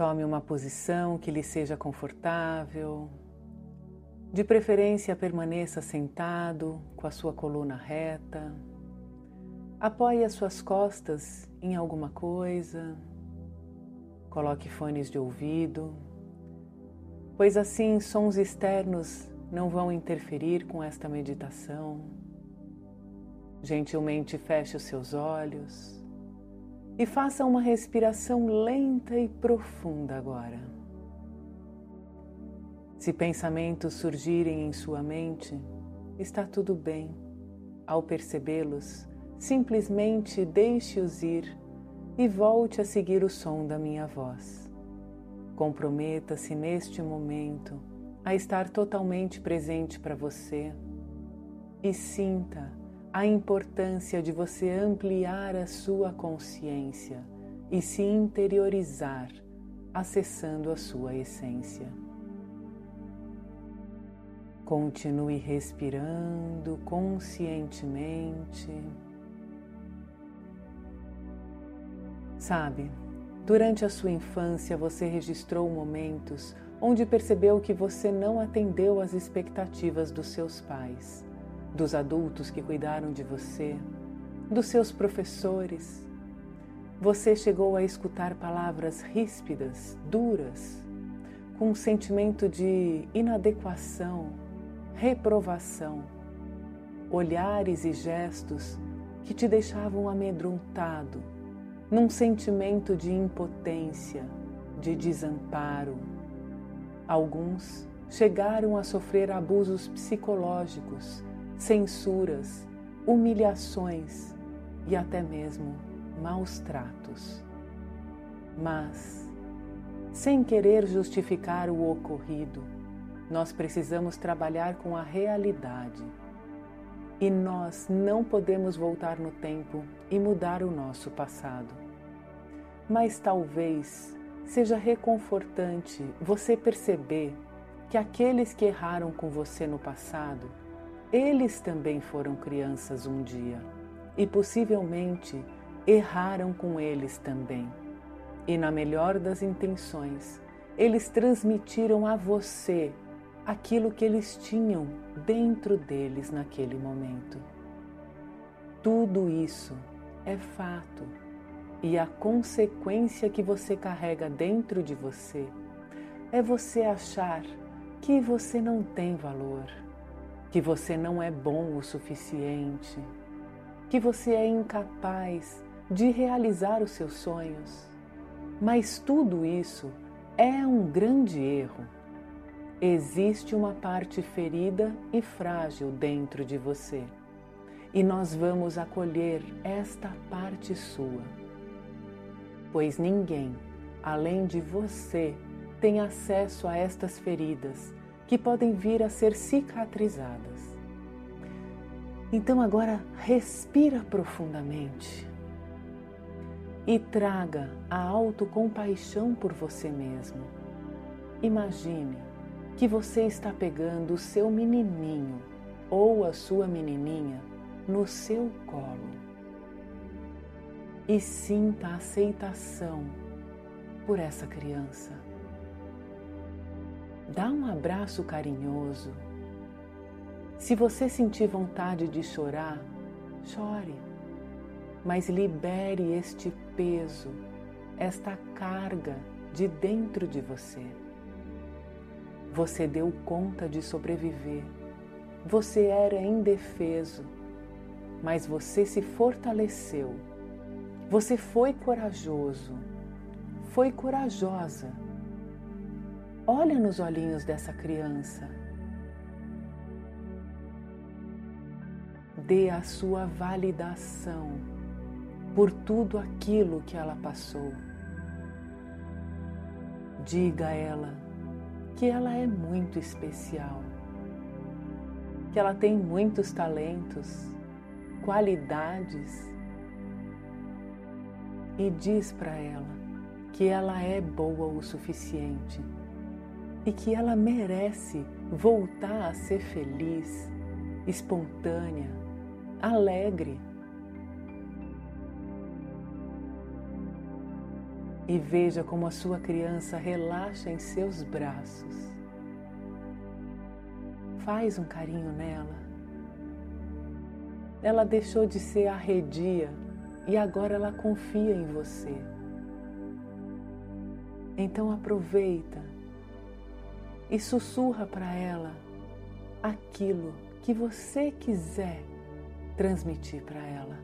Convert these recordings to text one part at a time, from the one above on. Tome uma posição que lhe seja confortável. De preferência, permaneça sentado com a sua coluna reta. Apoie as suas costas em alguma coisa. Coloque fones de ouvido, pois assim sons externos não vão interferir com esta meditação. Gentilmente feche os seus olhos. E faça uma respiração lenta e profunda agora. Se pensamentos surgirem em sua mente, está tudo bem. Ao percebê-los, simplesmente deixe-os ir e volte a seguir o som da minha voz. Comprometa-se neste momento a estar totalmente presente para você e sinta a importância de você ampliar a sua consciência e se interiorizar, acessando a sua essência. Continue respirando conscientemente. Sabe, durante a sua infância você registrou momentos onde percebeu que você não atendeu às expectativas dos seus pais, dos adultos que cuidaram de você, dos seus professores. Você chegou a escutar palavras ríspidas, duras, com um sentimento de inadequação, reprovação, olhares e gestos que te deixavam amedrontado, num sentimento de impotência, de desamparo. Alguns chegaram a sofrer abusos psicológicos, censuras, humilhações e até mesmo maus tratos. Mas, sem querer justificar o ocorrido, nós precisamos trabalhar com a realidade. E nós não podemos voltar no tempo e mudar o nosso passado. Mas talvez seja reconfortante você perceber que aqueles que erraram com você no passado, eles também foram crianças um dia e possivelmente erraram com eles também. E na melhor das intenções, eles transmitiram a você aquilo que eles tinham dentro deles naquele momento. Tudo isso é fato e a consequência que você carrega dentro de você é você achar que você não tem valor, que você não é bom o suficiente, que você é incapaz de realizar os seus sonhos. Mas tudo isso é um grande erro. Existe uma parte ferida e frágil dentro de você, e nós vamos acolher esta parte sua, pois ninguém, além de você, tem acesso a estas feridas, que podem vir a ser cicatrizadas. Então agora respira profundamente e traga a autocompaixão por você mesmo. Imagine que você está pegando o seu menininho ou a sua menininha no seu colo e sinta a aceitação por essa criança. Dá um abraço carinhoso. Se você sentir vontade de chorar, chore, mas libere este peso, esta carga de dentro de você. Você deu conta de sobreviver, você era indefeso, mas você se fortaleceu, você foi corajoso, foi corajosa. Olha nos olhinhos dessa criança. Dê a sua validação por tudo aquilo que ela passou. Diga a ela que ela é muito especial, que ela tem muitos talentos, qualidades, e diz para ela que ela é boa o suficiente. E que ela merece voltar a ser feliz, espontânea, alegre. e veja como a sua criança relaxa em seus braços. Faz um carinho nela. Ela deixou de ser arredia e agora ela confia em você. Então aproveita e sussurra para ela aquilo que você quiser transmitir para ela.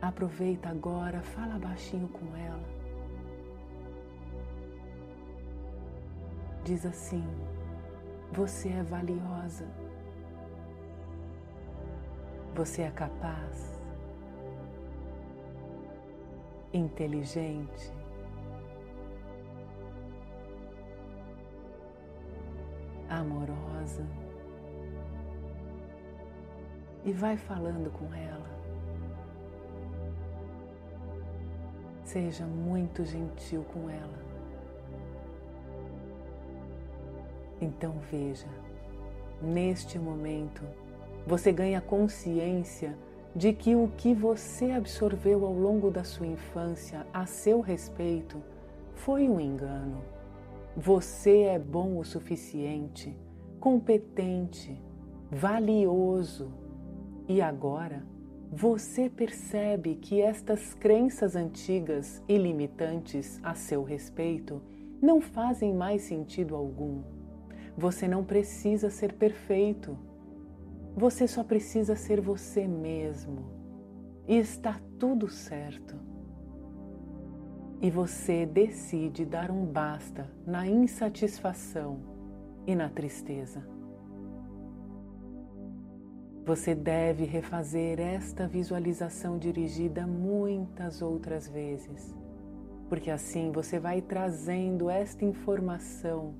Aproveita agora, fala baixinho com ela. Diz assim: você é valiosa. Você é capaz, inteligente, amorosa. E vai falando com ela. Seja muito gentil com ela. Então veja, neste momento, você ganha consciência de que o que você absorveu ao longo da sua infância a seu respeito foi um engano. Você é bom o suficiente, competente, valioso. E agora você percebe que estas crenças antigas e limitantes a seu respeito não fazem mais sentido algum. Você não precisa ser perfeito. Você só precisa ser você mesmo e está tudo certo. E você decide dar um basta na insatisfação e na tristeza. Você deve refazer esta visualização dirigida muitas outras vezes, porque assim você vai trazendo esta informação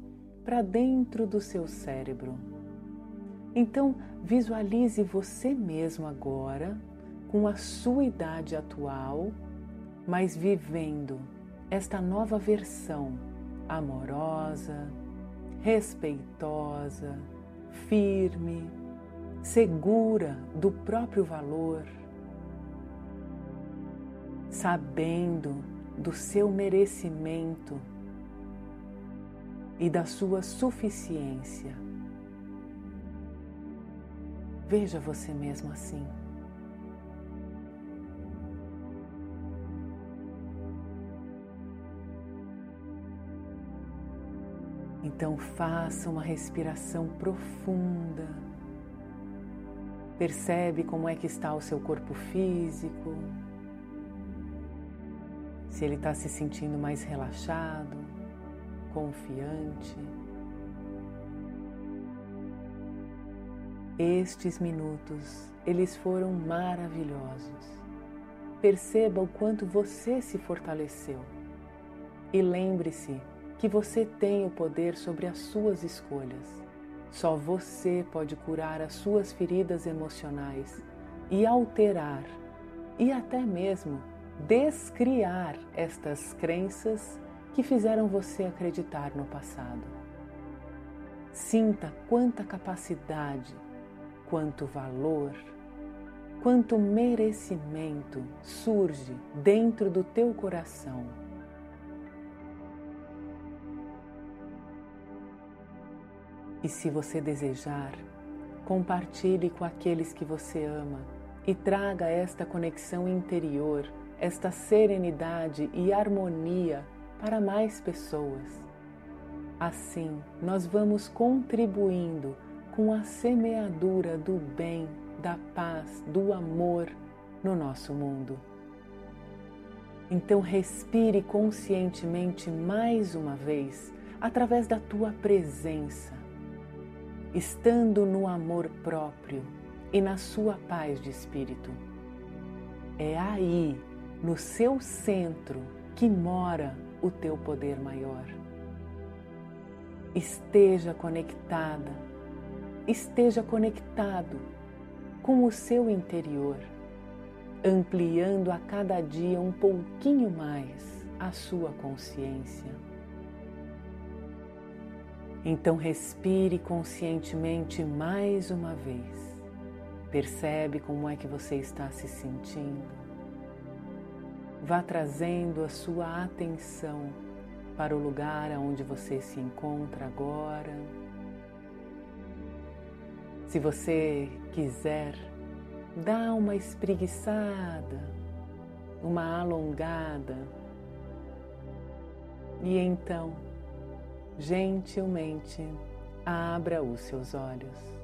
para dentro do seu cérebro. Então, visualize você mesmo agora, com a sua idade atual, mas vivendo esta nova versão amorosa, respeitosa, firme, segura do próprio valor, sabendo do seu merecimento e da sua suficiência. Veja você mesmo assim. Então faça uma respiração profunda. Percebe como é que está o seu corpo físico. Se ele está se sentindo mais relaxado, confiante. Estes minutos, eles foram maravilhosos. Perceba o quanto você se fortaleceu. E lembre-se que você tem o poder sobre as suas escolhas. Só você pode curar as suas feridas emocionais e alterar, e até mesmo descriar estas crenças que fizeram você acreditar no passado. Sinta quanta capacidade, quanto valor, quanto merecimento surge dentro do teu coração. E se você desejar, compartilhe com aqueles que você ama e traga esta conexão interior, esta serenidade e harmonia para mais pessoas. Assim, nós vamos contribuindo com a semeadura do bem, da paz, do amor no nosso mundo. Então respire conscientemente mais uma vez, através da tua presença, estando no amor próprio e na sua paz de espírito. É aí, no seu centro, que mora o teu poder maior. Esteja conectada. Esteja conectado com o seu interior, ampliando a cada dia um pouquinho mais a sua consciência. Então respire conscientemente mais uma vez. Percebe como é que você está se sentindo. Vá trazendo a sua atenção para o lugar onde você se encontra agora. Se você quiser, dá uma espreguiçada, uma alongada e então, gentilmente, abra os seus olhos.